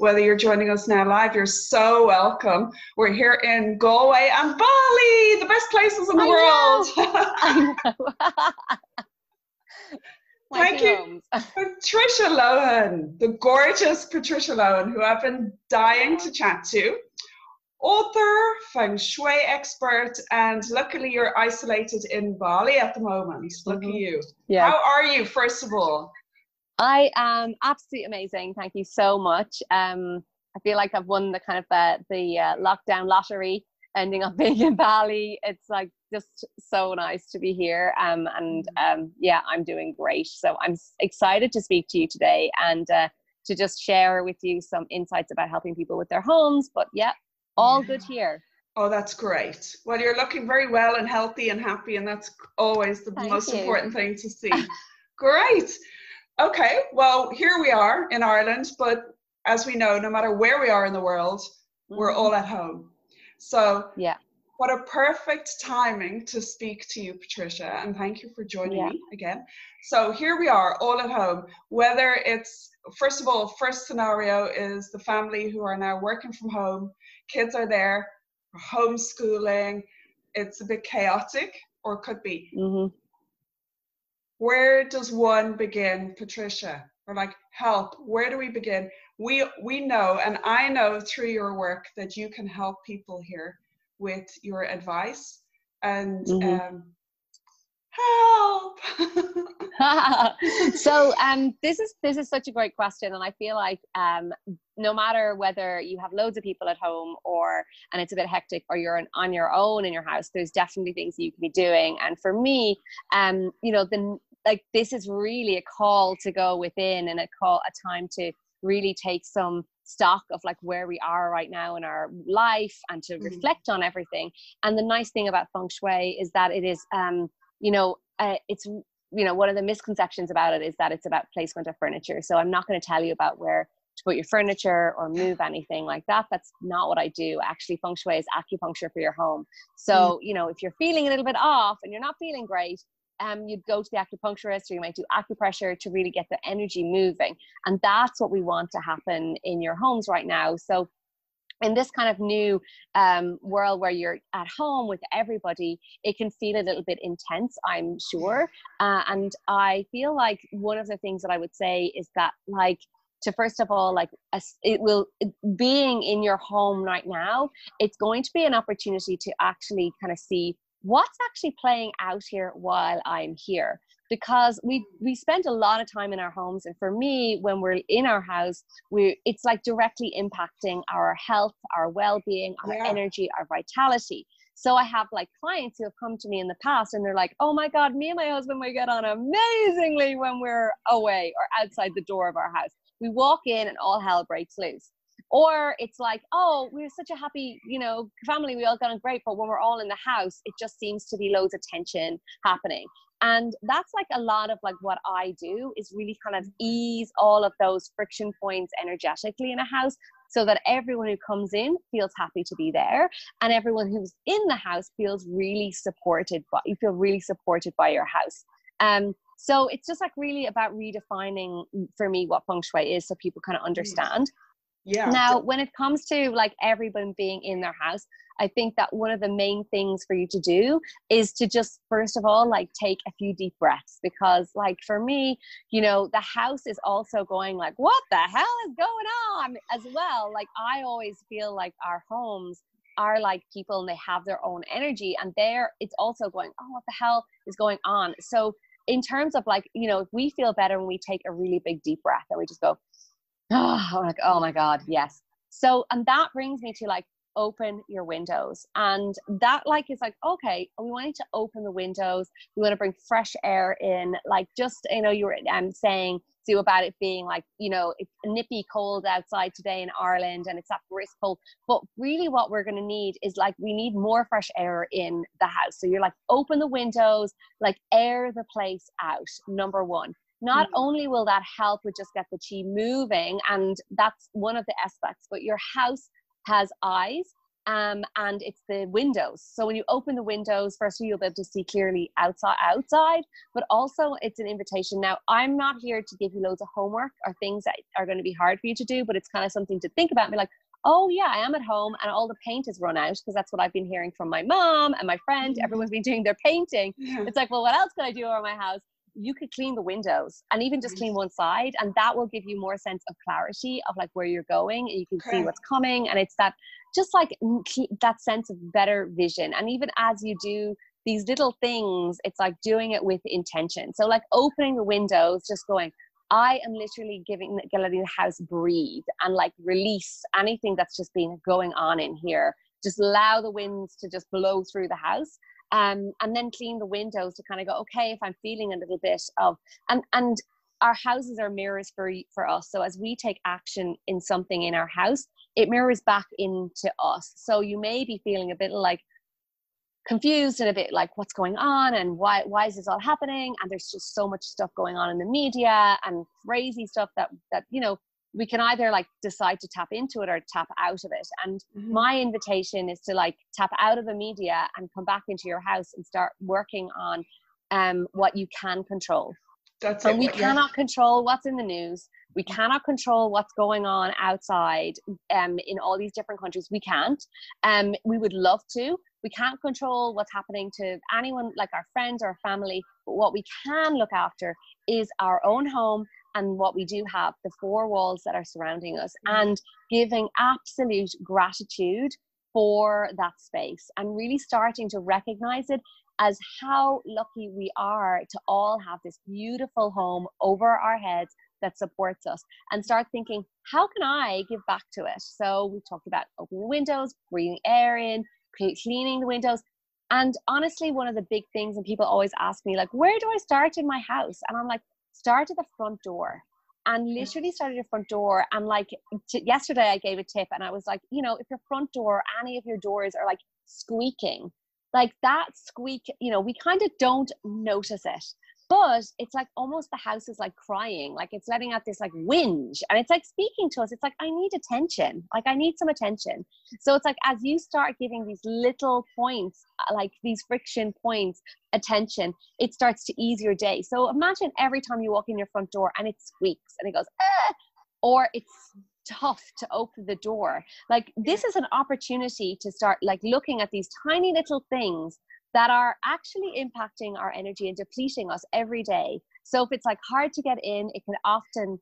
whether you're joining us now live, you're so welcome. We're here in Galway and Bali, the best places in the world. I know. Thank you, Patricia Lohan, the gorgeous Patricia Lohan, who I've been dying to chat to. Author, feng shui expert, and luckily you're isolated in Bali at the moment. Look at you. Yeah. How are you, first of all? I am absolutely amazing. Thank you so much. I feel like I've won the kind of the lockdown lottery, ending up being in Bali. It's like just so nice to be here. Yeah, I'm doing great. So I'm excited to speak to you today and to just share with you some insights about helping people with their homes. But yeah, all good here. Oh, that's great. Well, you're looking very well and healthy and happy, and that's always the most important thing to see. Great. Okay, well, here we are in Ireland, but as we know, no matter where we are in the world, we're all at home. So yeah, what a perfect timing to speak to you, Patricia, and thank you for joining me again. So here we are, all at home, whether it's, first of all, first scenario is the family who are now working from home, kids are there, homeschooling, it's a bit chaotic, or could be. Where does one begin, Patricia? Or like, help, where do we begin? We know, and I know through your work, that you can help people here with your advice and help. So this is such a great question, and I feel like no matter whether you have loads of people at home and it's a bit hectic, or you're on your own in your house, there's definitely things that you can be doing. And for me, you know, this is really a call to go within, and a time to really take some stock of like where we are right now in our life, and to reflect on everything. And the nice thing about feng shui is that it is, one of the misconceptions about it is that it's about placement of furniture. So I'm not going to tell you about where to put your furniture or move anything like that. That's not what I do. Actually, feng shui is acupuncture for your home. So, you know, if you're feeling a little bit off and you're not feeling great, you'd go to the acupuncturist, or you might do acupressure to really get the energy moving. And that's what we want to happen in your homes right now. So in this kind of new world where you're at home with everybody, it can feel a little bit intense, I'm sure. And I feel like one of the things that I would say is that, like, to first of all, like, being in your home right now, it's going to be an opportunity to actually kind of see what's actually playing out here while I'm here, because we spend a lot of time in our homes. And for me, when we're in our house, it's like directly impacting our health, our well-being, our energy, our vitality. So I have like clients who have come to me in the past, and they're like, oh my God, me and my husband, we get on amazingly when we're away or outside the door of our house. We walk in and all hell breaks loose. Or it's like, oh, we're such a happy, you know, family, we all got on great, but when we're all in the house, it just seems to be loads of tension happening. And that's like a lot of like what I do, is really kind of ease all of those friction points energetically in a house, so that everyone who comes in feels happy to be there, and everyone who's in the house feels really supported. You feel really supported by your house. So it's just like really about redefining for me what feng shui is, so people kind of understand. Yeah. Now, when it comes to like everyone being in their house, I think that one of the main things for you to do is to just, first of all, like take a few deep breaths, because like for me, you know, the house is also going like, what the hell is going on as well? Like I always feel like our homes are like people, and they have their own energy, and it's also going, oh, what the hell is going on? So in terms of like, you know, if we feel better when we take a really big deep breath and we just go, oh, like, oh my God, yes. So, and that brings me to like, open your windows. And that like is like, okay, we want to open the windows. We want to bring fresh air in, like just, you know, you were saying, Sue, about it being like, you know, it's nippy cold outside today in Ireland, and it's that brisk cold. But really what we're going to need is like, we need more fresh air in the house. So you're like, open the windows, like air the place out, number one. Not only will that help with just get the chi moving, and that's one of the aspects, but your house has eyes. and it's the windows. So when you open the windows, firstly, you'll be able to see clearly outside, but also it's an invitation. Now, I'm not here to give you loads of homework or things that are going to be hard for you to do, but it's kind of something to think about and be like, oh yeah, I am at home and all the paint has run out, because that's what I've been hearing from my mom and my friend. Everyone's been doing their painting. Yeah. It's like, well, what else can I do around my house? You could clean the windows and even just clean one side, and that will give you more sense of clarity of like where you're going, and you can see what's coming. And it's that, just like that sense of better vision. And even as you do these little things, it's like doing it with intention. So like opening the windows, just going, I am literally letting the house breathe and like release anything that's just been going on in here. Just allow the winds to just blow through the house. And then clean the windows to kind of go, okay, if I'm feeling a little bit of, and our houses are mirrors for us. So as we take action in something in our house, it mirrors back into us. So you may be feeling a bit like confused and a bit like what's going on and why is this all happening? And there's just so much stuff going on in the media and crazy stuff that, you know, we can either like decide to tap into it or tap out of it. And my invitation is to like tap out of the media and come back into your house and start working on what you can control. That's and it, we cannot control what's in the news. We cannot control what's going on outside in all these different countries. We can't. We would love to. We can't control what's happening to anyone, like our friends or our family. But what we can look after is our own home and what we do have, the four walls that are surrounding us, and giving absolute gratitude for that space and really starting to recognize it as how lucky we are to all have this beautiful home over our heads that supports us, and start thinking, how can I give back to it? So we talked about opening the windows, breathing air in, cleaning the windows. And honestly, one of the big things, and people always ask me like, where do I start in my house? And I'm like, start at the front door, and literally start at your front door. And like yesterday I gave a tip, and I was like, you know, if your front door, any of your doors are like squeaking, like that squeak, you know, we kind of don't notice it, but it's like almost the house is like crying, like it's letting out this like whinge, and it's like speaking to us. It's like, I need attention. Like I need some attention. So it's like, as you start giving these little points, like these friction points, attention, it starts to ease your day. So imagine every time you walk in your front door and it squeaks and it goes, ah! Or it's tough to open the door. Like this is an opportunity to start like looking at these tiny little things that are actually impacting our energy and depleting us every day. So if it's like hard to get in, it can often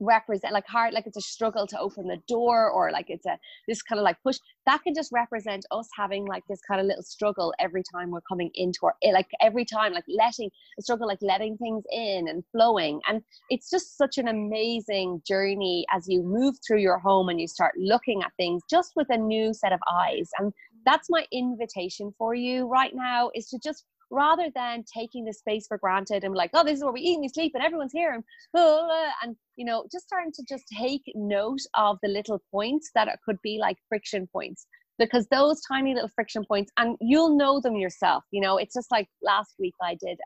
represent like hard, like it's a struggle to open the door, or like it's a this kind of like push that can just represent us having like this kind of little struggle every time we're coming into our, like every time, like letting a struggle, like letting things in and flowing. And it's just such an amazing journey as you move through your home and you start looking at things just with a new set of eyes. And that's my invitation for you right now, is to just, rather than taking the space for granted and like, oh, this is where we eat and we sleep and everyone's here and blah, blah, blah, and you know, just starting to just take note of the little points that it could be like friction points, because those tiny little friction points, and you'll know them yourself. You know, it's just like last week I did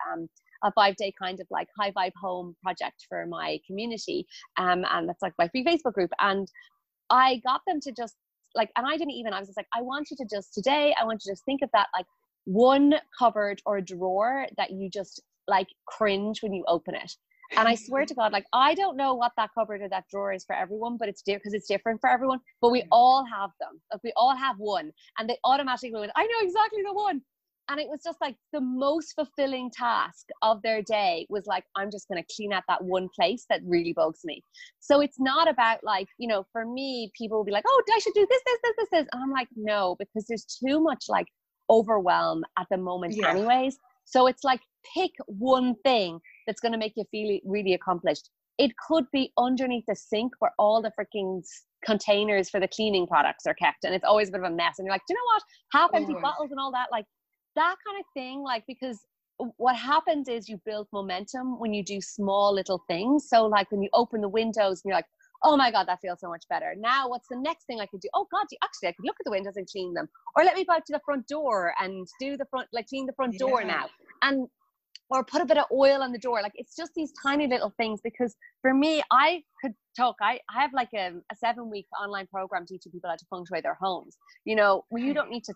a 5-day kind of like high vibe home project for my community, and that's like my free Facebook group, and I got them to just like, and I didn't even, I was just like, I want you to just today, I want you to just think of that like one cupboard or drawer that you just like cringe when you open it. And I swear to God, like, I don't know what that cupboard or that drawer is for everyone, but it's different, because it's different for everyone, but we all have them. Like we all have one, and they automatically go, I know exactly the one. And it was just like the most fulfilling task of their day was like, I'm just going to clean out that one place that really bugs me. So it's not about like, you know, for me, people will be like, oh, I should do this, this, this, this, this. And I'm like, no, because there's too much like overwhelm at the moment anyways. So it's like, pick one thing that's going to make you feel really accomplished. It could be underneath the sink where all the freaking containers for the cleaning products are kept, and it's always a bit of a mess, and you're like, do you know what, half empty bottles and all that, like that kind of thing. Like, because what happens is you build momentum when you do small little things. So like when you open the windows and you're like, oh my God, that feels so much better. Now, what's the next thing I could do? Oh God, actually, I could look at the windows and clean them. Or let me go out to the front door and do the front, like clean the front door now. And, or put a bit of oil on the door. Like it's just these tiny little things, because for me, I could talk. I have like a 7-week online program teaching people how to feng shui their homes. You know, well, you don't need to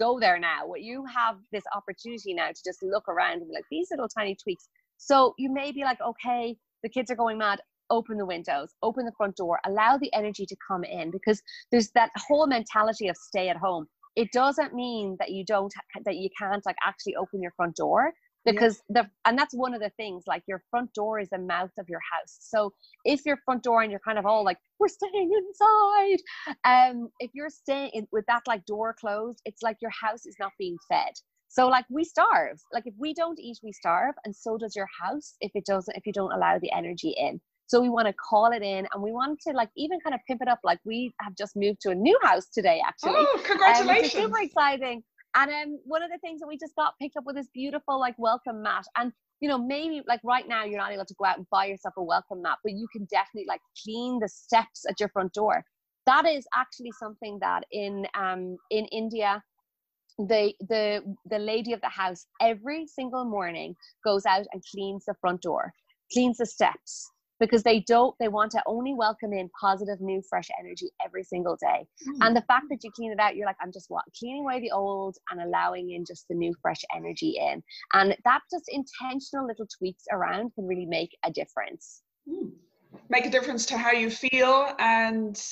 go there now. Well, you have this opportunity now to just look around and be like, these little tiny tweaks. So you may be like, okay, the kids are going mad. Open the windows, open the front door, allow the energy to come in, because there's that whole mentality of stay at home. It doesn't mean that you don't, that you can't like actually open your front door, because and that's one of the things, like your front door is the mouth of your house. So if your front door and you're kind of all like, we're staying inside, if you're staying with that like door closed, it's like your house is not being fed. So like we starve, like if we don't eat, we starve. And so does your house if it doesn't, if you don't allow the energy in. So we want to call it in, and we want to like even kind of pimp it up. Like we have just moved to a new house today, actually. Oh, congratulations. Super exciting. And one of the things that we just got picked up with is beautiful, like welcome mat. And, you know, maybe like right now you're not able to go out and buy yourself a welcome mat, but you can definitely like clean the steps at your front door. That is actually something that in India, the lady of the house every single morning goes out and cleans the front door, cleans the steps, because they want to only welcome in positive, new, fresh energy every single day. And the fact that you clean it out, you're like, I'm just cleaning away the old and allowing in just the new, fresh energy in. And that just intentional little tweaks around can really make a difference. Make a difference to how you feel, and...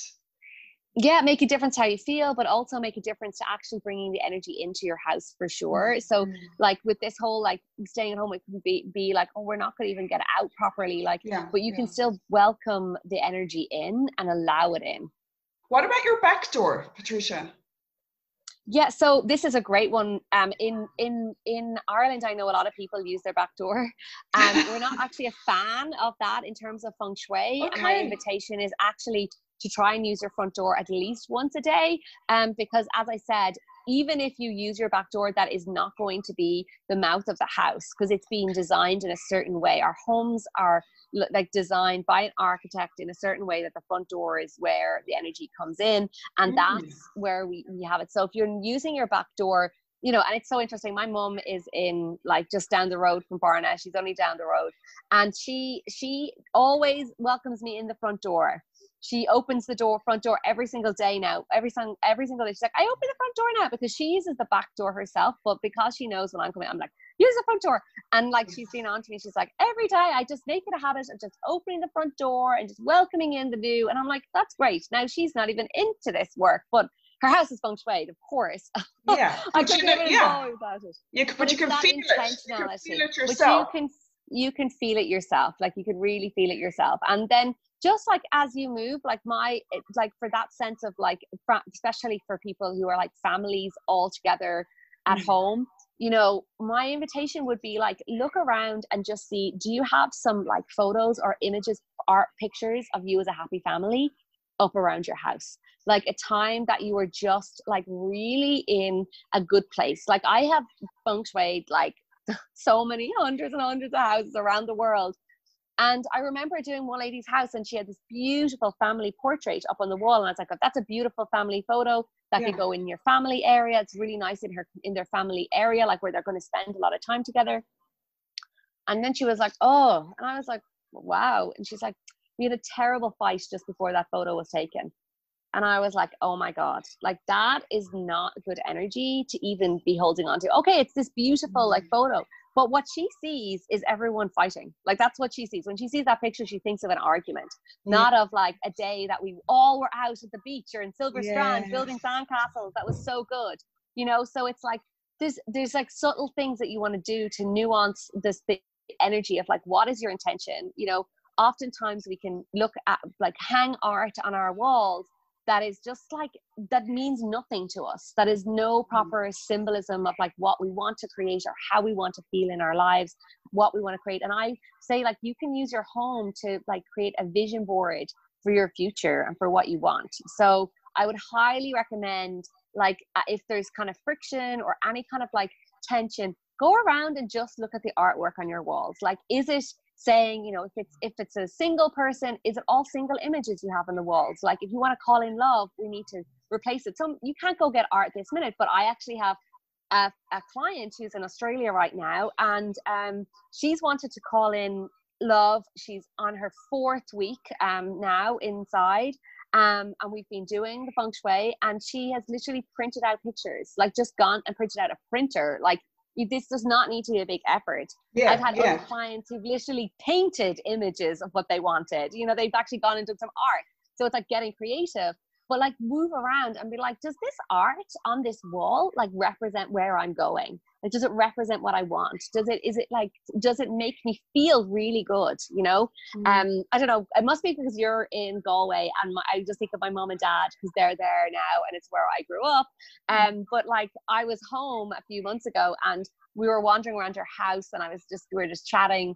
yeah, make a difference how you feel, but also make a difference to actually bringing the energy into your house for sure. So like with this whole like staying at home, it can be like, oh, we're not going to even get out properly. Like, but you can still welcome the energy in and allow it in. What about your back door, Patricia? Yeah, so this is a great one. In Ireland, I know a lot of people use their back door. We're not actually a fan of that in terms of feng shui. Okay. And my invitation is actually to try and use your front door at least once a day. Because as I said, even if you use your back door, that is not going to be the mouth of the house, because it's being designed in a certain way. Our homes are like designed by an architect in a certain way that the front door is where the energy comes in. And that's where we have it. So if you're using your back door, you know, and it's so interesting. My mom is in like just down the road from Barna. She's only down the road. And she always welcomes me in the front door. She opens the front door every single day now. Every single day, she's like, I open the front door now, because she uses the back door herself. But because she knows when I'm coming, I'm like, use the front door. And like she's been on to me. She's like, every day I just make it a habit of just opening the front door and just welcoming in the new. And I'm like, that's great. Now she's not even into this work, but her house is feng shuied, of course. Yeah, I couldn't even know about it. But you can feel it. You can feel it yourself. You can feel it yourself. Like you can really feel it yourself. And then just like as you move, like for that sense of like, especially for people who are like families all together at home, you know, my invitation would be like, look around and just see, do you have some like photos or images, art, pictures of you as a happy family up around your house? Like a time that you were just like really in a good place. Like I have feng shuied like so many hundreds and hundreds of houses around the world. And I remember doing one lady's house, and she had this beautiful family portrait up on the wall. And I was like, oh, that's a beautiful family photo that could go in your family area. It's really nice in their family area, like where they're going to spend a lot of time together. And then she was like, oh, and I was like, wow. And she's like, we had a terrible fight just before that photo was taken. And I was like, oh my God, like that is not good energy to even be holding on to. Okay, it's this beautiful like photo. But what she sees is everyone fighting. Like that's what she sees. When she sees that picture, she thinks of an argument, not of like a day that we all were out at the beach or in Silver Strand building sandcastles. That was so good. You know, so it's like there's like subtle things that you want to do to nuance this energy of like, what is your intention? You know, oftentimes we can look at like hang art on our walls that is just like, that means nothing to us. That is no proper symbolism of like what we want to create or how we want to feel in our lives, what we want to create. And I say like, you can use your home to like create a vision board for your future and for what you want. So I would highly recommend like, if there's kind of friction or any kind of like tension, go around and just look at the artwork on your walls. Like, is it saying, you know, if it's a single person, is it all single images you have on the walls? Like if you want to call in love, we need to replace it. So you can't go get art this minute, but I actually have a client who's in Australia right now, and she's wanted to call in love. She's on her fourth week now inside, and we've been doing the feng shui, and she has literally printed out pictures, like just gone and printed out a printer. Like, this does not need to be a big effort. Yeah, I've had little clients who've literally painted images of what they wanted. You know, they've actually gone and done some art. So it's like getting creative, but like move around and be like, does this art on this wall like represent where I'm going? Like, does it represent what I want? Does it make me feel really good? You know, I don't know. It must be because you're in Galway, and I just think of my mom and dad because they're there now, and it's where I grew up. But like, I was home a few months ago, and we were wandering around her house, and we were just chatting,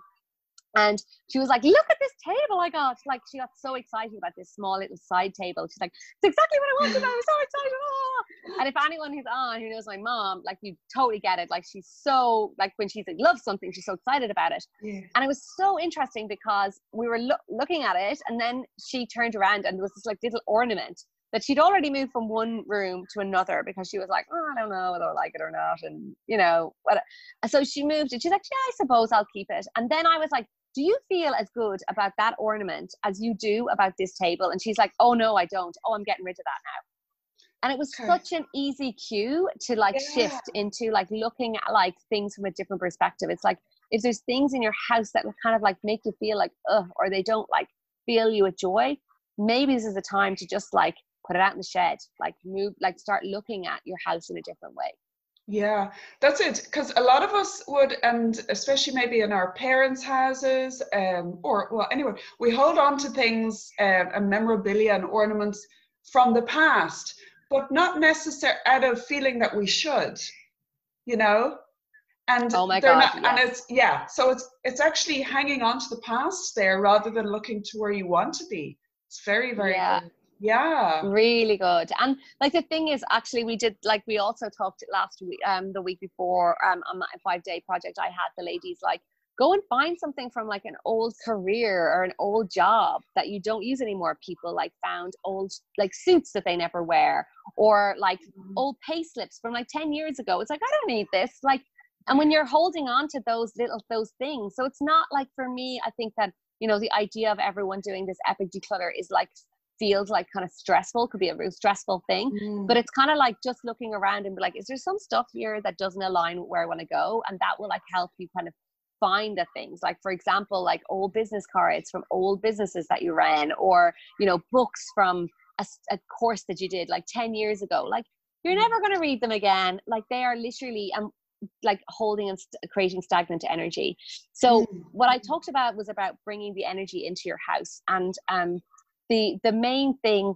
and she was like, "Look at this table I got!" Like, she got so excited about this small little side table. She's like, "It's exactly what I wanted. I was so excited!" Oh. And if anyone who's on who knows my mom, like, you totally get it. Like, she's so, like, when she loves something, she's so excited about it. Yeah. And it was so interesting because we were looking at it, and then she turned around, and there was this like little ornament that she'd already moved from one room to another because she was like, oh, I don't know whether I like it or not, and you know what. So she moved it. She's like, yeah, I suppose I'll keep it. And then I was like, do you feel as good about that ornament as you do about this table? And she's like, oh no, I don't. Oh, I'm getting rid of that now. And it was such an easy cue to like shift into like looking at like things from a different perspective. It's like, if there's things in your house that kind of like make you feel like, ugh, or they don't like fill you with joy, maybe this is the time to just like put it out in the shed, like move, like start looking at your house in a different way. Yeah, that's it. Because a lot of us would, and especially maybe in our parents' houses, or well, anyway, we hold on to things and memorabilia and ornaments from the past, but not necessarily out of feeling that we should, you know? And oh my God, not, yes. And it's, yeah, so it's actually hanging on to the past there rather than looking to where you want to be. It's very, very good. Yeah, really good. And like, the thing is, actually, we did, like, we also talked last week, the week before, on my 5-day project, I had the ladies like go and find something from like an old career or an old job that you don't use anymore. People like found old like suits that they never wear, or like old pay slips from like 10 years ago. It's like, I don't need this. Like, and when you're holding on to those things, so it's not like, for me, I think that, you know, the idea of everyone doing this epic declutter is like, feels like kind of stressful, could be a real stressful thing, but it's kind of like just looking around and be like, is there some stuff here that doesn't align with where I want to go? And that will like help you kind of find the things, like, for example, like old business cards from old businesses that you ran, or, you know, books from a course that you did like 10 years ago. Like, you're never going to read them again. Like, they are literally like holding and creating stagnant energy. So what I talked about was about bringing the energy into your house. And the main thing,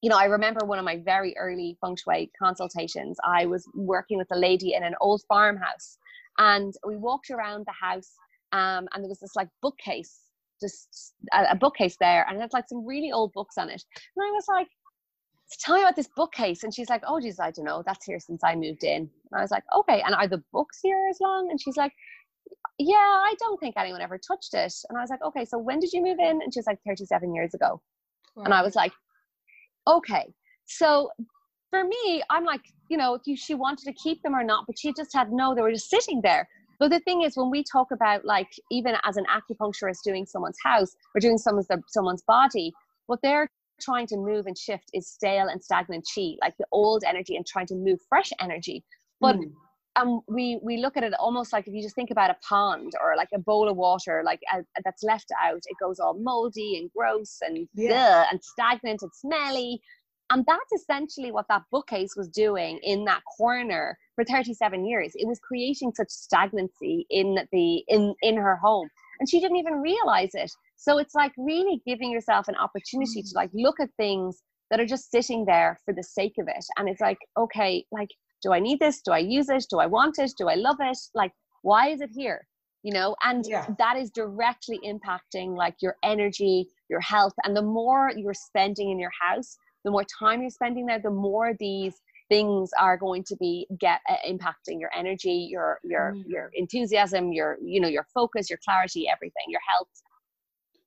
you know, I remember one of my very early feng shui consultations, I was working with a lady in an old farmhouse, and we walked around the house, and there was this like bookcase, just a bookcase there, and it's like some really old books on it. And I was like, tell me about this bookcase. And she's like, oh geez, I don't know, that's here since I moved in. And I was like, okay, and are the books here as long? And she's like, yeah, I don't think anyone ever touched it. And I was like, okay, so when did you move in? And she was like, 37 years ago. Wow. And I was like, okay. So for me, I'm like, you know, if she wanted to keep them or not, but she just had, no, they were just sitting there. But the thing is, when we talk about like, even as an acupuncturist doing someone's house or doing someone's body, what they're trying to move and shift is stale and stagnant chi, like the old energy, and trying to move fresh energy. But we look at it almost like, if you just think about a pond or like a bowl of water, like that's left out, it goes all moldy and gross and and stagnant and smelly. And that's essentially what that bookcase was doing in that corner for 37 years. It was creating such stagnancy in her home, and she didn't even realize it. So it's like really giving yourself an opportunity to like look at things that are just sitting there for the sake of it. And it's like, okay, like, do I need this? Do I use it? Do I want it? Do I love it? Like, why is it here? You know, and that is directly impacting like your energy, your health. And the more you're spending in your house, the more time you're spending there, the more these things are going to be impacting your energy, your enthusiasm, your focus, your clarity, everything, your health.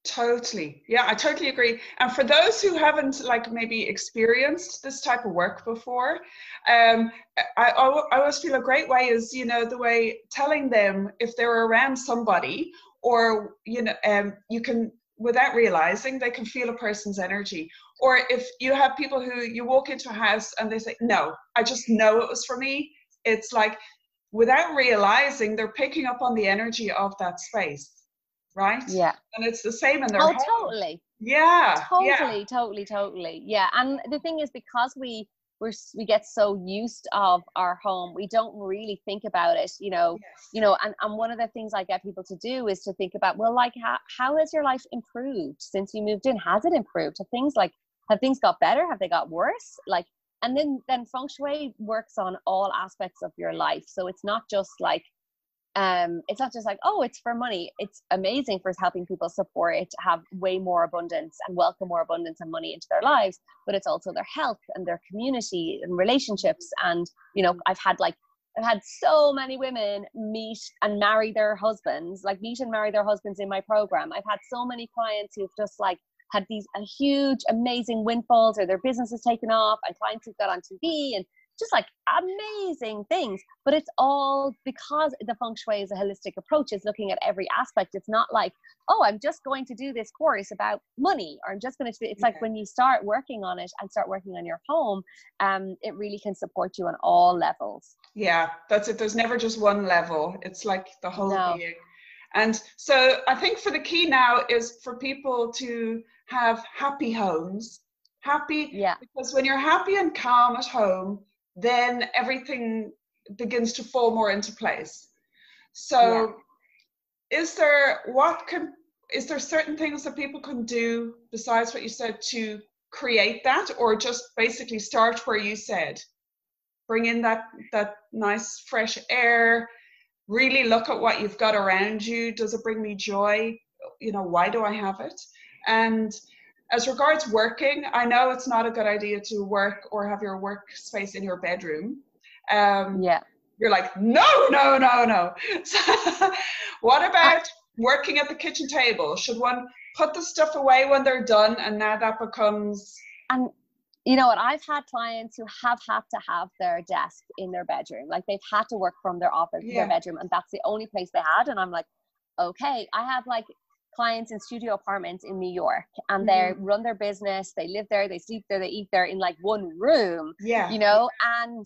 Totally. Yeah, I totally agree. And for those who haven't like maybe experienced this type of work before, I always feel a great way is, you know, the way telling them if they're around somebody or, you know, you can, without realizing, they can feel a person's energy. Or if you have people who, you walk into a house and they say, no, I just know it was for me. It's like, without realizing, they're picking up on the energy of that space, right? Yeah. And it's the same in their home. Oh, totally. Yeah. Totally. Yeah. And the thing is, because we get so used of our home, we don't really think about it, you know. Yes. You know, and one of the things I get people to do is to think about, well, like, how has your life improved since you moved in? Has it improved? Have things, like, have things got better? Have they got worse? Like, and then feng shui works on all aspects of your life. So it's not just like, oh, it's for money. It's amazing for helping people support it, have way more abundance and welcome more abundance and money into their lives, but it's also their health and their community and relationships. And, you know, I've had so many women meet and marry their husbands in my program. I've had so many clients who've just like had these huge, amazing windfalls, or their business has taken off, and clients who've got on TV and just like amazing things. But it's all because the feng shui is a holistic approach. It's looking at every aspect. It's not like, oh, I'm just going to do this course about money, or I'm just going to do, it's like when you start working on it and start working on your home, it really can support you on all levels. Yeah, that's it. There's never just one level. It's like the whole being. And so I think for the key now is for people to have happy homes. Happy, yeah. Because when you're happy and calm at home, then everything begins to fall more into place. So yeah. Is there certain things that people can do besides what you said to create that, or just basically start where you said, bring in that nice fresh air, really look at what you've got around you. Does it bring me joy? You know, why do I have it? And as regards working, I know it's not a good idea to work or have your workspace in your bedroom. Yeah. You're like, no. What about working at the kitchen table? Should one put the stuff away when they're done? And now that becomes... And you know what? I've had clients who have had to have their desk in their bedroom. Like they've had to work from their office to their bedroom. And that's the only place they had. And I'm like, okay, I have like... clients in studio apartments in New York, and they run their business, they live there, they sleep there, they eat there in like one room, you know. And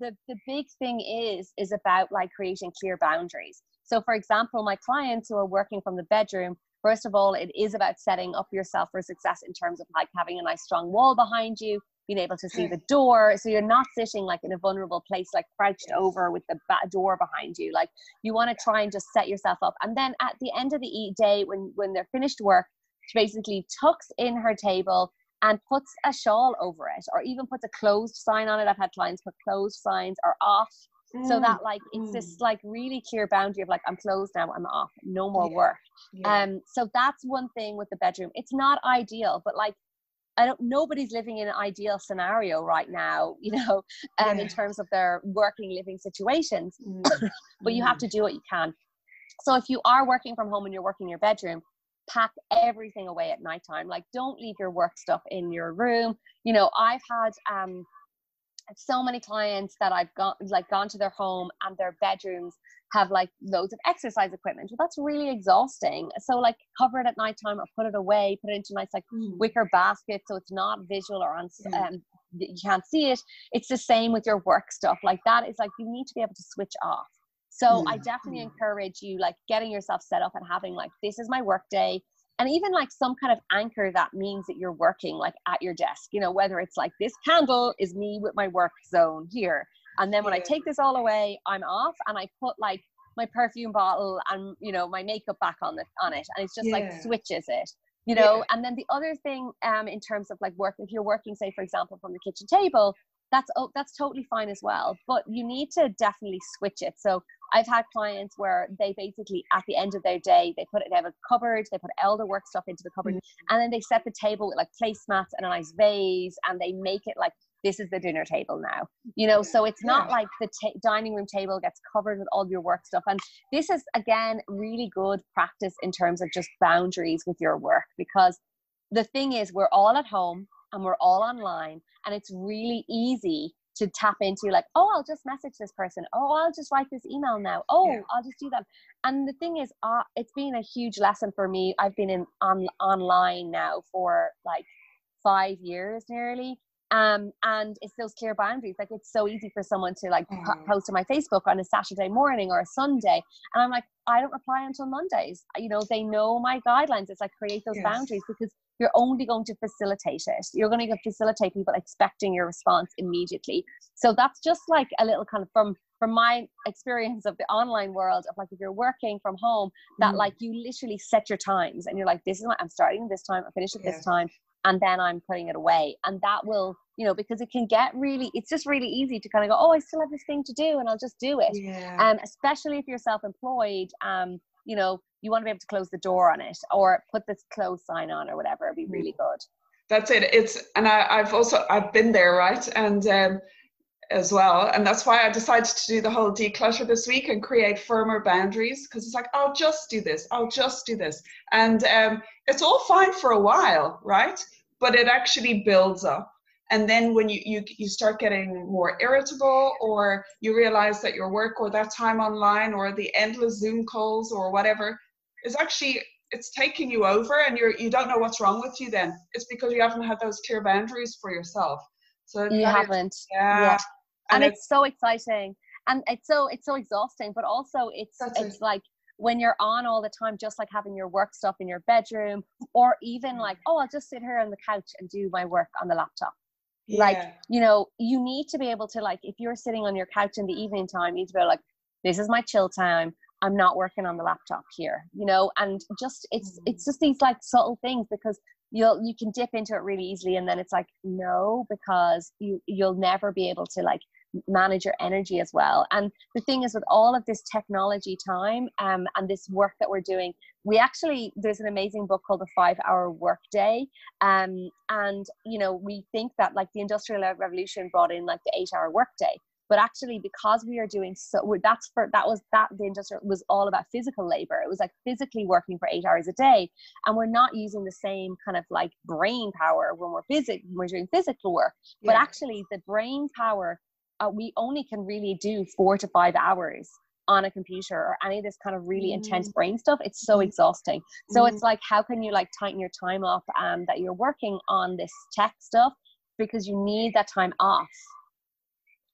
the big thing is about like creating clear boundaries. So for example, my clients who are working from the bedroom, first of all, it is about setting up yourself for success in terms of like having a nice strong wall behind you, being able to see the door, so you're not sitting like in a vulnerable place, like crouched over with the door behind you. Like you want to try and just set yourself up. And then at the end of the day, when they're finished work, she basically tucks in her table and puts a shawl over it, or even puts a closed sign on it. I've had clients put closed signs or off, so that like it's this like really clear boundary of like, I'm closed now, I'm off, no more work. So that's one thing with the bedroom. It's not ideal, but like nobody's living in an ideal scenario right now, you know, in terms of their working, living situations, but you have to do what you can. So if you are working from home and you're working in your bedroom, pack everything away at nighttime. Like don't leave your work stuff in your room. You know, I've had so many clients that I've gone to their home and their bedrooms have like loads of exercise equipment. Well, that's really exhausting. So like cover it at nighttime or put it away, put it into a nice like wicker basket, so it's not visual or on, you can't see it. It's the same with your work stuff. Like that is like, you need to be able to switch off. So I definitely encourage you like getting yourself set up and having like, this is my work day. And even like some kind of anchor that means that you're working like at your desk, you know, whether it's like this candle is me with my work zone here. And then when I take this all away, I'm off, and I put like my perfume bottle and, you know, my makeup back on it. And it's just like switches it, you know. And then the other thing in terms of like work, if you're working, say, for example, from the kitchen table, that's totally fine as well. But you need to definitely switch it. So I've had clients where they basically at the end of their day, they have a cupboard, they put all their work stuff into the cupboard, and then they set the table with like placemats and a nice vase, and they make it like, this is the dinner table now, you know. So it's not like the dining room table gets covered with all your work stuff. And this is again really good practice in terms of just boundaries with your work, because the thing is, we're all at home and we're all online, and it's really easy to tap into, like, oh, I'll just message this person. Oh, I'll just write this email now. Oh, yeah. I'll just do that. And the thing is, it's been a huge lesson for me. I've been online now for like 5 years nearly. And it's those clear boundaries. Like, it's so easy for someone to like post on my Facebook on a Saturday morning or a Sunday, and I'm like, I don't reply until Mondays. You know, they know my guidelines. It's like, create those boundaries, because you're only going to facilitate it. You're going to facilitate people expecting your response immediately. So that's just like a little kind of from my experience of the online world of, like, if you're working from home, that like you literally set your times and you're like, this is what I'm starting this time, I finish at this time, and then I'm putting it away. And that will, you know, because it can get really, it's just really easy to kind of go, oh, I still have this thing to do, and I'll just do it. Especially if you're self-employed, you know, you want to be able to close the door on it or put this close sign on or whatever. It'd be really good. That's it. It's, and I've been there, right? And as well. And that's why I decided to do the whole declutter this week and create firmer boundaries, because it's like, I'll just do this. I'll just do this. And it's all fine for a while, right? But it actually builds up. And then when you start getting more irritable, or you realize that your work or that time online or the endless Zoom calls or whatever is actually, it's taking you over, and you don't know what's wrong with you then. It's because you haven't had those clear boundaries for yourself. So you haven't. Yeah. And it's so exciting, and it's so exhausting, but also it's like, when you're on all the time, just like having your work stuff in your bedroom, or even like, oh, I'll just sit here on the couch and do my work on the laptop. Yeah. Like, you know, you need to be able to, like, if you're sitting on your couch in the evening time, you need to be like, this is my chill time. I'm not working on the laptop here, you know. And just it's just these like subtle things, because you can dip into it really easily, and then it's like, no, because you'll never be able to like manage your energy as well. And the thing is, with all of this technology time and this work that we're doing, there's an amazing book called The 5-Hour Workday, and you know, we think that like the Industrial Revolution brought in like the 8-hour workday, but actually, because we are doing the industrial was all about physical labor. It was like physically working for 8 hours a day, and we're not using the same kind of like brain power when we're doing physical work. But actually, the brain power, we only can really do 4 to 5 hours on a computer or any of this kind of really intense brain stuff. It's so exhausting. So it's like, how can you like tighten your time up that you're working on this tech stuff, because you need that time off.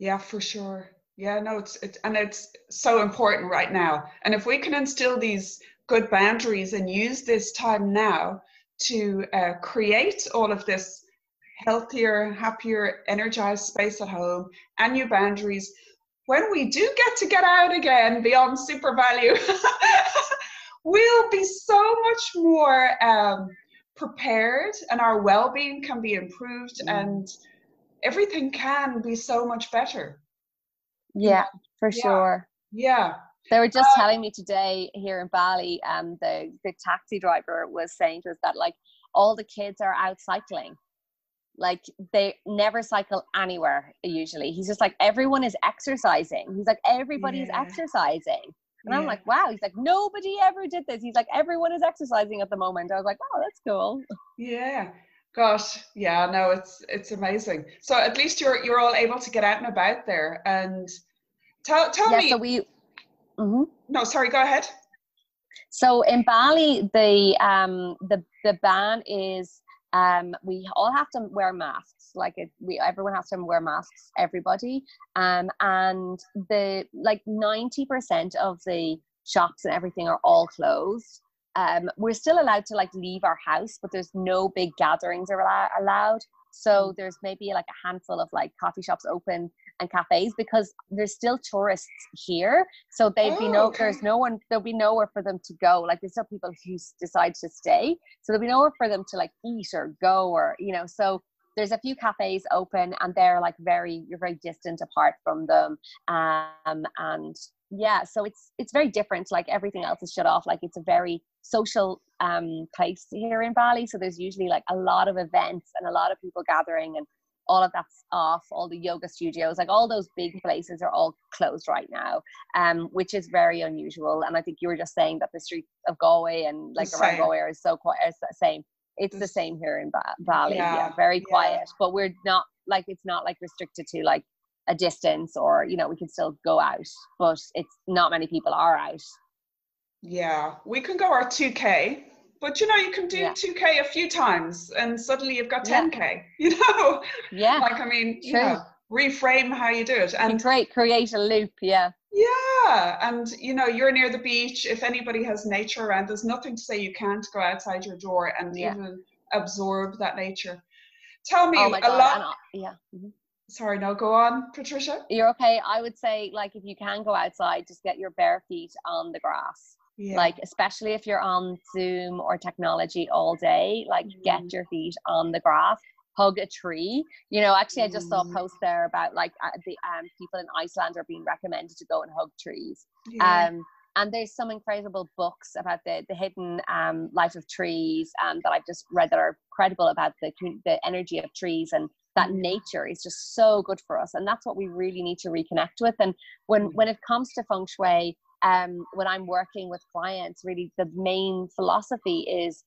Yeah, for sure. Yeah, no, it's so important right now. And if we can instill these good boundaries and use this time now to create all of this healthier, happier, energized space at home and new boundaries, when we do get out again beyond Super Value, we'll be so much more prepared, and our well-being can be improved, and everything can be so much better. Yeah, for sure. Yeah. They were just telling me today here in Bali, the taxi driver was saying to us that like all the kids are out cycling. Like, they never cycle anywhere usually. He's just like, everyone is exercising. He's like, everybody's exercising. And I'm like, wow. He's like, nobody ever did this. He's like, everyone is exercising at the moment. I was like, oh, that's cool. Yeah. Gosh. Yeah, no, it's amazing. So at least you're all able to get out and about there. And tell me. So we, no, sorry, go ahead. So in Bali, the ban is, we all have to wear masks. Like everyone has to wear masks, everybody. And the like 90% of the shops and everything are all closed. We're still allowed to like leave our house, but there's no big gatherings are allowed. So there's maybe like a handful of like coffee shops open and cafes, because there's still tourists here. So there's no one, there'll be nowhere for them to go. Like, there's still people who decide to stay. So there'll be nowhere for them to like eat or go, or, you know, so there's a few cafes open, and they're like you're very distant apart from them. And yeah, so it's very different. Like, everything else is shut off. Like, it's a very social place here in Bali. So there's usually like a lot of events and a lot of people gathering, and all of that's off. All the yoga studios, like all those big places are all closed right now, which is very unusual. And I think you were just saying that the streets of Galway and like around Galway are so quiet. It's the same. It's the same here in Bali. Yeah, very quiet. But we're not like, it's not like restricted to like a distance, or, you know, we can still go out, but it's not many people are out. Yeah, we can go our 2K, but you know, you can do 2K a few times and suddenly you've got 10K, you know? Yeah. Like, I mean, you know, reframe how you do it. And create a loop, Yeah, and you know, you're near the beach. If anybody has nature around, there's nothing to say you can't go outside your door and even absorb that nature. Tell me Sorry, no, go on, Patricia. You're okay. I would say, like, if you can go outside, just get your bare feet on the grass. Yeah. Like, especially if you're on Zoom or technology all day, like get your feet on the grass. Hug a tree. You know, actually, I just saw a post there about, like, the people in Iceland are being recommended to go and hug trees. Yeah. And there's some incredible books about the hidden life of trees that I've just read that are incredible about the energy of trees, and that nature is just so good for us. And that's what we really need to reconnect with. And when it comes to feng shui, when I'm working with clients, really the main philosophy is,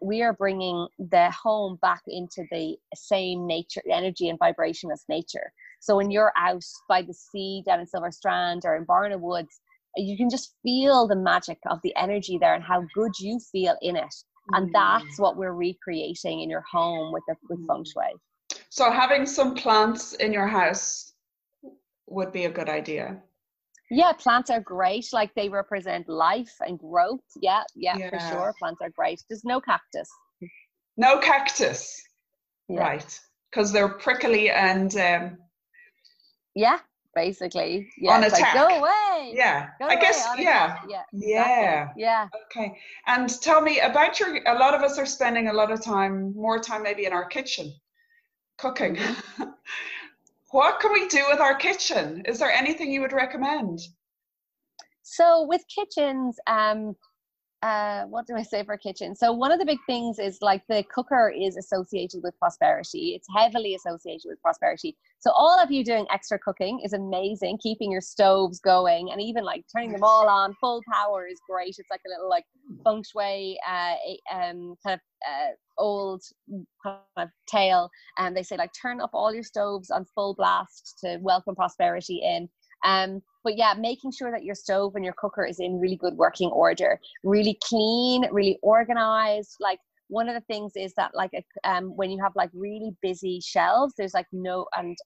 we are bringing the home back into the same nature, energy and vibration as nature. So when you're out by the sea down in Silver Strand or in Barna Woods, you can just feel the magic of the energy there and how good you feel in it. And that's what we're recreating in your home with feng shui. So having some plants in your house would be a good idea. Yeah, plants are great. Like, they represent life and growth. Yeah, for sure. Plants are great. There's no cactus. No cactus. Yeah. Right. Because they're prickly and... basically. Yeah, on attack. Like, go away. Yeah. Go away, guess, attack. Yeah. Yeah. Exactly. Yeah. Okay. And tell me about a lot of us are spending a lot of time, more time maybe in our kitchen, cooking. What can we do with our kitchen? Is there anything you would recommend? So with kitchens, what do I say for kitchen? So one of the big things is, like, the cooker is associated with prosperity. It's heavily associated with prosperity. So all of you doing extra cooking is amazing. Keeping your stoves going and even, like, turning them all on full power is great. It's like a little, like, feng shui kind of old kind of tale, and they say, like, turn up all your stoves on full blast to welcome prosperity in. But yeah, making sure that your stove and your cooker is in really good working order, really clean, really organized. Like, one of the things is that, like, when you have, like, really busy shelves, there's, like, no and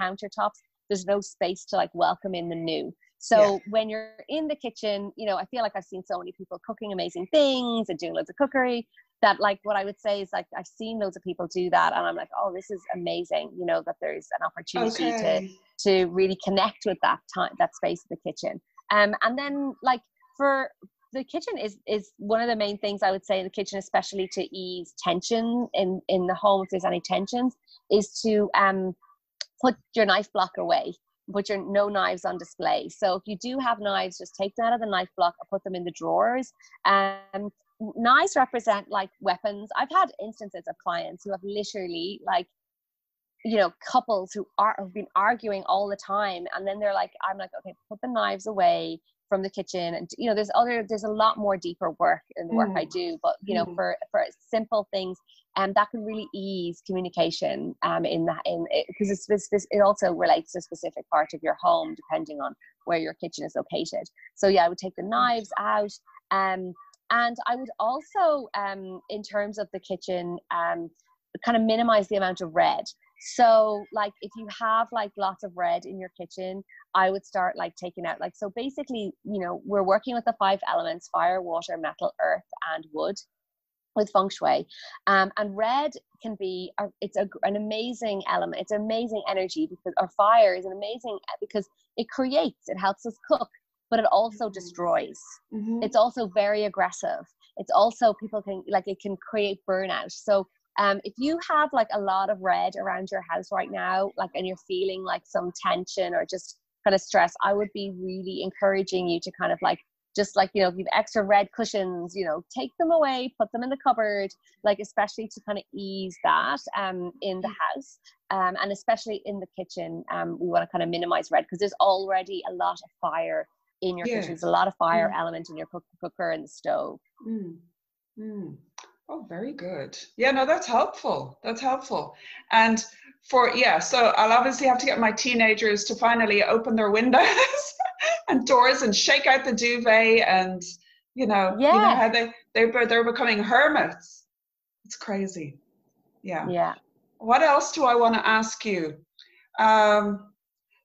countertops, there's no space to, like, welcome in the new. So when you're in the kitchen, you know, I feel like I've seen so many people cooking amazing things and doing loads of cookery that, like, what I would say is, like, I've seen loads of people do that and I'm like, oh, this is amazing, you know, that there's an opportunity to really connect with that time, that space of the kitchen. And then, like, for the kitchen is one of the main things I would say in the kitchen, especially to ease tension in the home, if there's any tensions, is to put your knife block away. But your no knives on display. So if you do have knives, just take them out of the knife block and put them in the drawers. Knives represent, like, weapons. I've had instances of clients who have literally, like, you know, couples who have been arguing all the time, and then they're like, I'm like, okay, put the knives away from the kitchen. And, you know, there's a lot more deeper work in the work I do, but, you know, for simple things, and that can really ease communication because it also relates to a specific part of your home depending on where your kitchen is located. So yeah, I would take the knives out, and I would also in terms of the kitchen kind of minimize the amount of red. So, like, if you have, like, lots of red in your kitchen, I would start, like, taking out, like, so basically, you know, we're working with the 5 elements: fire, water, metal, earth, and wood with feng shui. And red can be, an amazing element. It's amazing energy because our fire is an amazing, because it creates, it helps us cook, but it also destroys. It's also very aggressive. It's also, people can, like, it can create burnout. So if you have, like, a lot of red around your house right now, like, and you're feeling, like, some tension or just kind of stress, I would be really encouraging you to kind of, like, just, like, you know, if you've extra red cushions, you know, take them away, put them in the cupboard, like, especially to kind of ease that in the house, and especially in the kitchen. We want to kind of minimize red because there's already a lot of fire in your kitchen. There's a lot of fire element in your cooker and the stove. Oh, very good. Yeah, no, that's helpful. And So I'll obviously have to get my teenagers to finally open their windows and doors and shake out the duvet, and you know how they're becoming hermits. It's crazy. Yeah. What else do I want to ask you?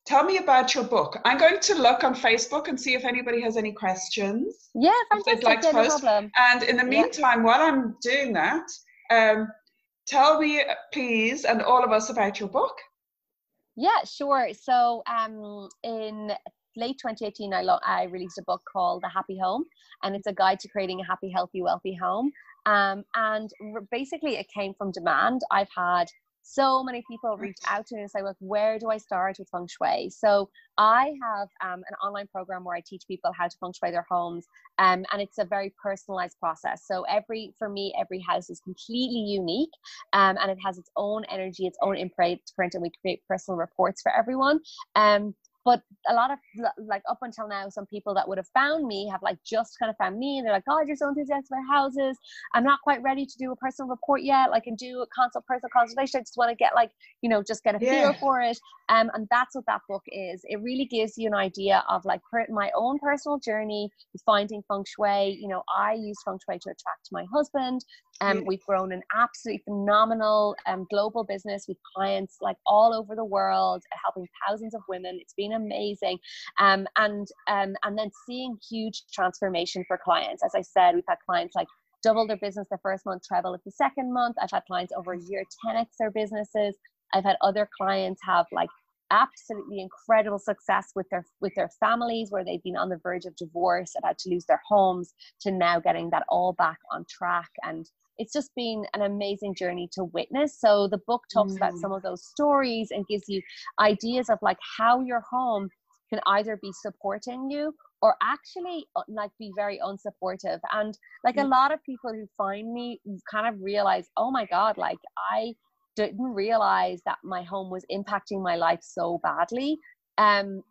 Tell me about your book. I'm going to look on Facebook and see if anybody has any questions. Yeah, fantastic. No problem. And in the meantime, while I'm doing that, tell me, please, and all of us about your book. Yeah, sure. So in late 2018, I released a book called The Happy Home, and it's a guide to creating a happy, healthy, wealthy home. Basically, it came from demand. I've had so many people reach out to me and say, "Well, where do I start with feng shui?" So I have an online program where I teach people how to feng shui their homes, and it's a very personalized process. So for me, every house is completely unique, and it has its own energy, its own imprint, and we create personal reports for everyone. But a lot of, like, up until now, some people that would have found me have just kind of found me, and they're like, "Oh, you're so enthusiastic about houses. I'm not quite ready to do a personal report yet. I can do a personal consultation. I just want to get just get a feel for it." And that's what that book is. It really gives you an idea of my own personal journey, finding feng shui. I use feng shui to attract my husband. We've grown an absolutely phenomenal global business with clients all over the world, helping thousands of women. It's been amazing. And then seeing huge transformation for clients. As I said, we've had clients double their business the first month, treble it the second month. I've had clients over a year 10x their businesses. I've had other clients have absolutely incredible success with their families, where they've been on the verge of divorce, about to lose their homes, to now getting that all back on track. And it's just been an amazing journey to witness. So the book talks about some of those stories and gives you ideas of how your home can either be supporting you or actually be very unsupportive. And a lot of people who find me kind of realize, oh my God, I didn't realize that my home was impacting my life so badly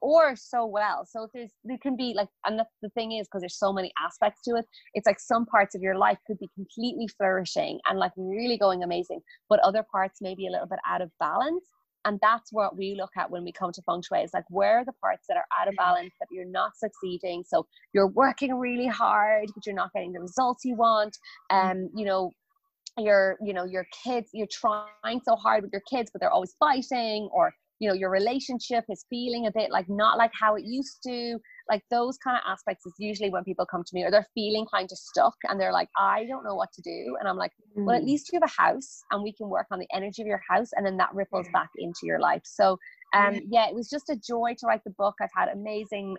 or so well. So there can be and the thing is, because there's so many aspects to it, it's some parts of your life could be completely flourishing and really going amazing, but other parts maybe a little bit out of balance. And that's what we look at when we come to feng shui, is where are the parts that are out of balance, that you're not succeeding. So you're working really hard, but you're not getting the results you want. Your kids, you're trying so hard with your kids, but they're always fighting, or your relationship is feeling a bit not how it used to. Those kind of aspects is usually when people come to me, or they're feeling kind of stuck and they're like, I don't know what to do. And I'm like, well, at least you have a house and we can work on the energy of your house, and then that ripples back into your life. So it was just a joy to write the book. I've had amazing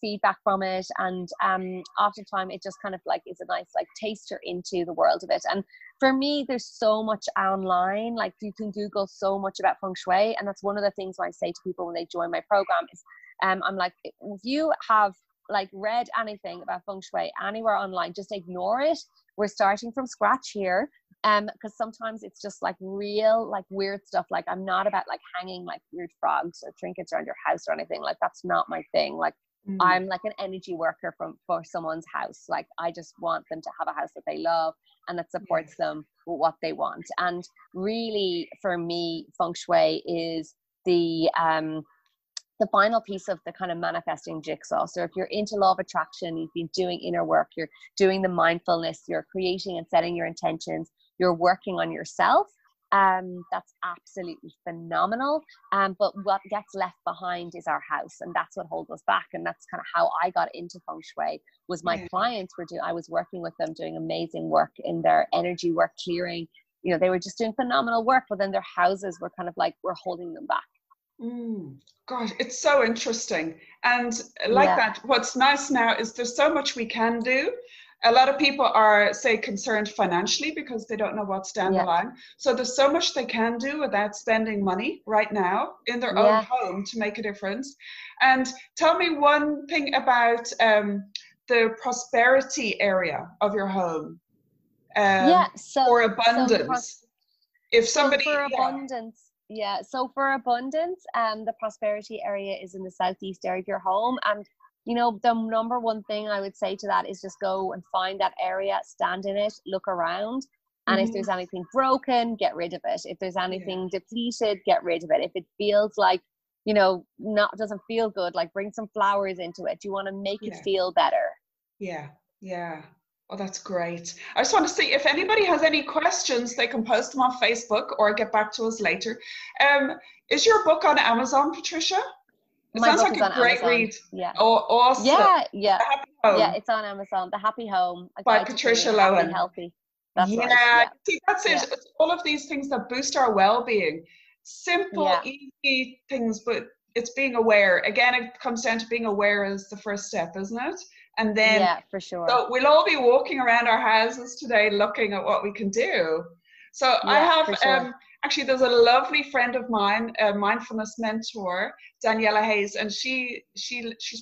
feedback from it, and after time it just kind of is a nice taster into the world of it. And for me, there's so much online, you can Google so much about feng shui, and that's one of the things I say to people when they join my program is I'm like, if you have read anything about feng shui anywhere online, just ignore it. We're starting from scratch here. Because sometimes it's just real, weird stuff. I'm not about hanging weird frogs or trinkets around your house or anything. That's not my thing. I'm an energy worker for someone's house. I just want them to have a house that they love and that supports them with what they want. And really, for me, feng shui is the final piece of the kind of manifesting jigsaw. So if you're into law of attraction, you've been doing inner work, you're doing the mindfulness, you're creating and setting your intentions, you're working on yourself, that's absolutely phenomenal. But what gets left behind is our house, and that's what holds us back. And that's kind of how I got into feng shui, was my clients I was working with them doing amazing work in their energy work, clearing, they were just doing phenomenal work, but then their houses were kind of were holding them back. God, it's so interesting. And that, what's nice now is there's so much we can do. A lot of people are, say, concerned financially because they don't know what's down the line. So there's so much they can do without spending money right now in their own home to make a difference. And tell me one thing about the prosperity area of your home, or abundance. So for abundance, the prosperity area is in the southeast area of your home. And, the number one thing I would say to that is just go and find that area, stand in it, look around. And if there's anything broken, get rid of it. If there's anything depleted, get rid of it. If it feels like, you know, doesn't feel good, like bring some flowers into it. You want to make it feel better. Yeah. Yeah. Oh, that's great. I just want to see if anybody has any questions, they can post them on Facebook or get back to us later. Is your book on Amazon, Patricia? It sounds like a great read. Yeah. Oh, awesome. Yeah. Yeah. Yeah. It's on Amazon. The Happy Home. By Patricia Lohan. Happy and Healthy. That's right. See, that's it. It's all of these things that boost our well-being. Simple, easy things, but it's being aware. Again, it comes down to being aware as the first step, isn't it? And then, for sure. So we'll all be walking around our houses today looking at what we can do. So I have, actually, there's a lovely friend of mine, a mindfulness mentor, Daniela Hayes, and she's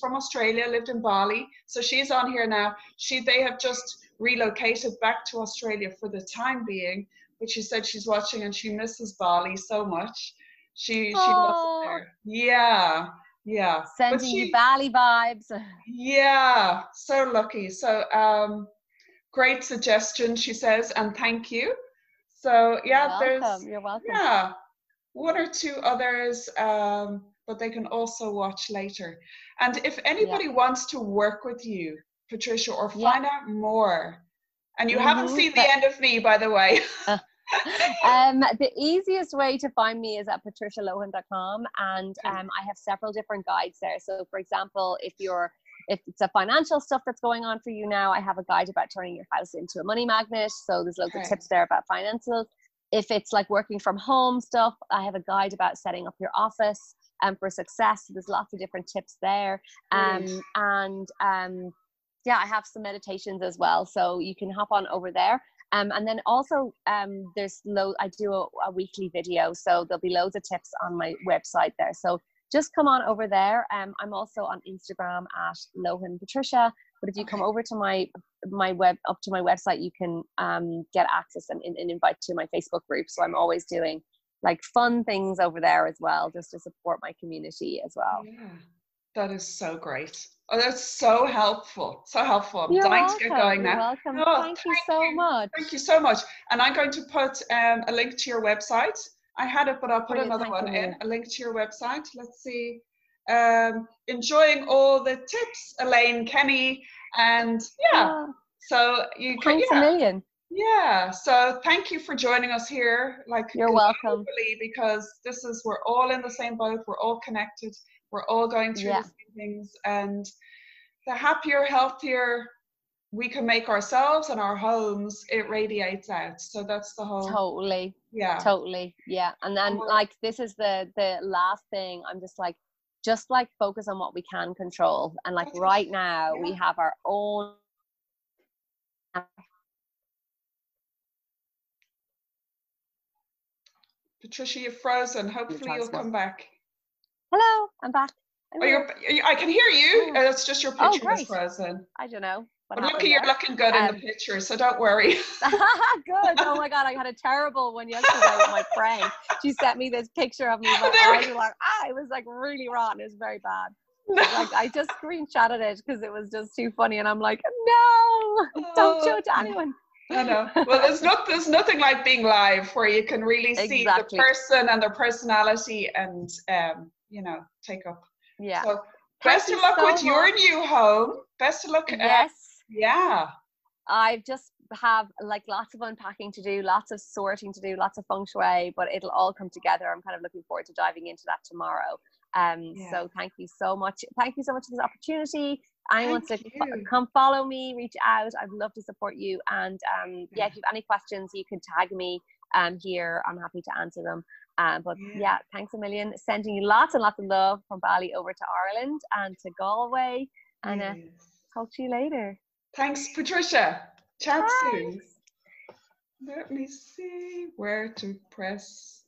from Australia, lived in Bali. So she's on here now. They have just relocated back to Australia for the time being, but she said she's watching and she misses Bali so much. She loves it there. Yeah. Yeah. Sending you Bali vibes. Yeah. So lucky. So great suggestion, she says, and thank you. So yeah, you're welcome. Yeah, one or two others, but they can also watch later. And if anybody wants to work with you, Patricia, or find out more, and you haven't seen the end of me, by the way. The easiest way to find me is at patricialohan.com, and I have several different guides there. So for example, if it's a financial stuff that's going on for you now, I have a guide about turning your house into a money magnet. So there's loads of tips there about financials. If it's like working from home stuff, I have a guide about setting up your office for success. There's lots of different tips there. Yeah, I have some meditations as well. So you can hop on over there. And then also I do a weekly video. So there'll be loads of tips on my website there. So just come on over there. I'm also on Instagram at Lohan Patricia. But if you come over to my website, you can get access and invite to my Facebook group. So I'm always doing like fun things over there as well, just to support my community as well. Yeah, that is so great. Oh, that's so helpful. So helpful. I'm dying to get going now. You're welcome. Oh, thank you so much. Thank you so much. And I'm going to put a link to your website. I had it, but I'll put another one in, a link to your website. Let's see. Enjoying all the tips, Elaine, Kenny, and so you can. Thanks a million. Yeah. So thank you for joining us here. You're welcome. Because we're all in the same boat. We're all connected. We're all going through the same things, and the happier, healthier we can make ourselves and our homes, it radiates out. So that's the whole. Totally. Yeah. Totally. Yeah. And then this is the last thing. I'm just focus on what we can control. And right now we have our own. Patricia, you're frozen. Hopefully you'll come back. Hello, I'm back. I can hear you. It's just your picture is frozen. I don't know. But look, you're looking good in the picture, so don't worry. Good. Oh my God, I had a terrible one yesterday with my friend. She sent me this picture of me. It was really rotten. It was very bad. No. I just screenshotted it because it was just too funny, and I'm like, no, don't show it to anyone. I know. Well, there's nothing like being live where you can really see the person and their personality and, take up. Yeah. So best of luck with your new home. Best of luck. Yes. Yeah. I just have lots of unpacking to do, lots of sorting to do, lots of feng shui, but it'll all come together. I'm kind of looking forward to diving into that tomorrow. So thank you so much. Thank you so much for this opportunity. Anyone wants to come follow me, reach out. I'd love to support you. And if you have any questions, you can tag me here. I'm happy to answer them. But thanks a million. Sending you lots and lots of love from Bali over to Ireland and to Galway. And talk to you later. Thanks, Patricia. Chat soon. Let me see where to press.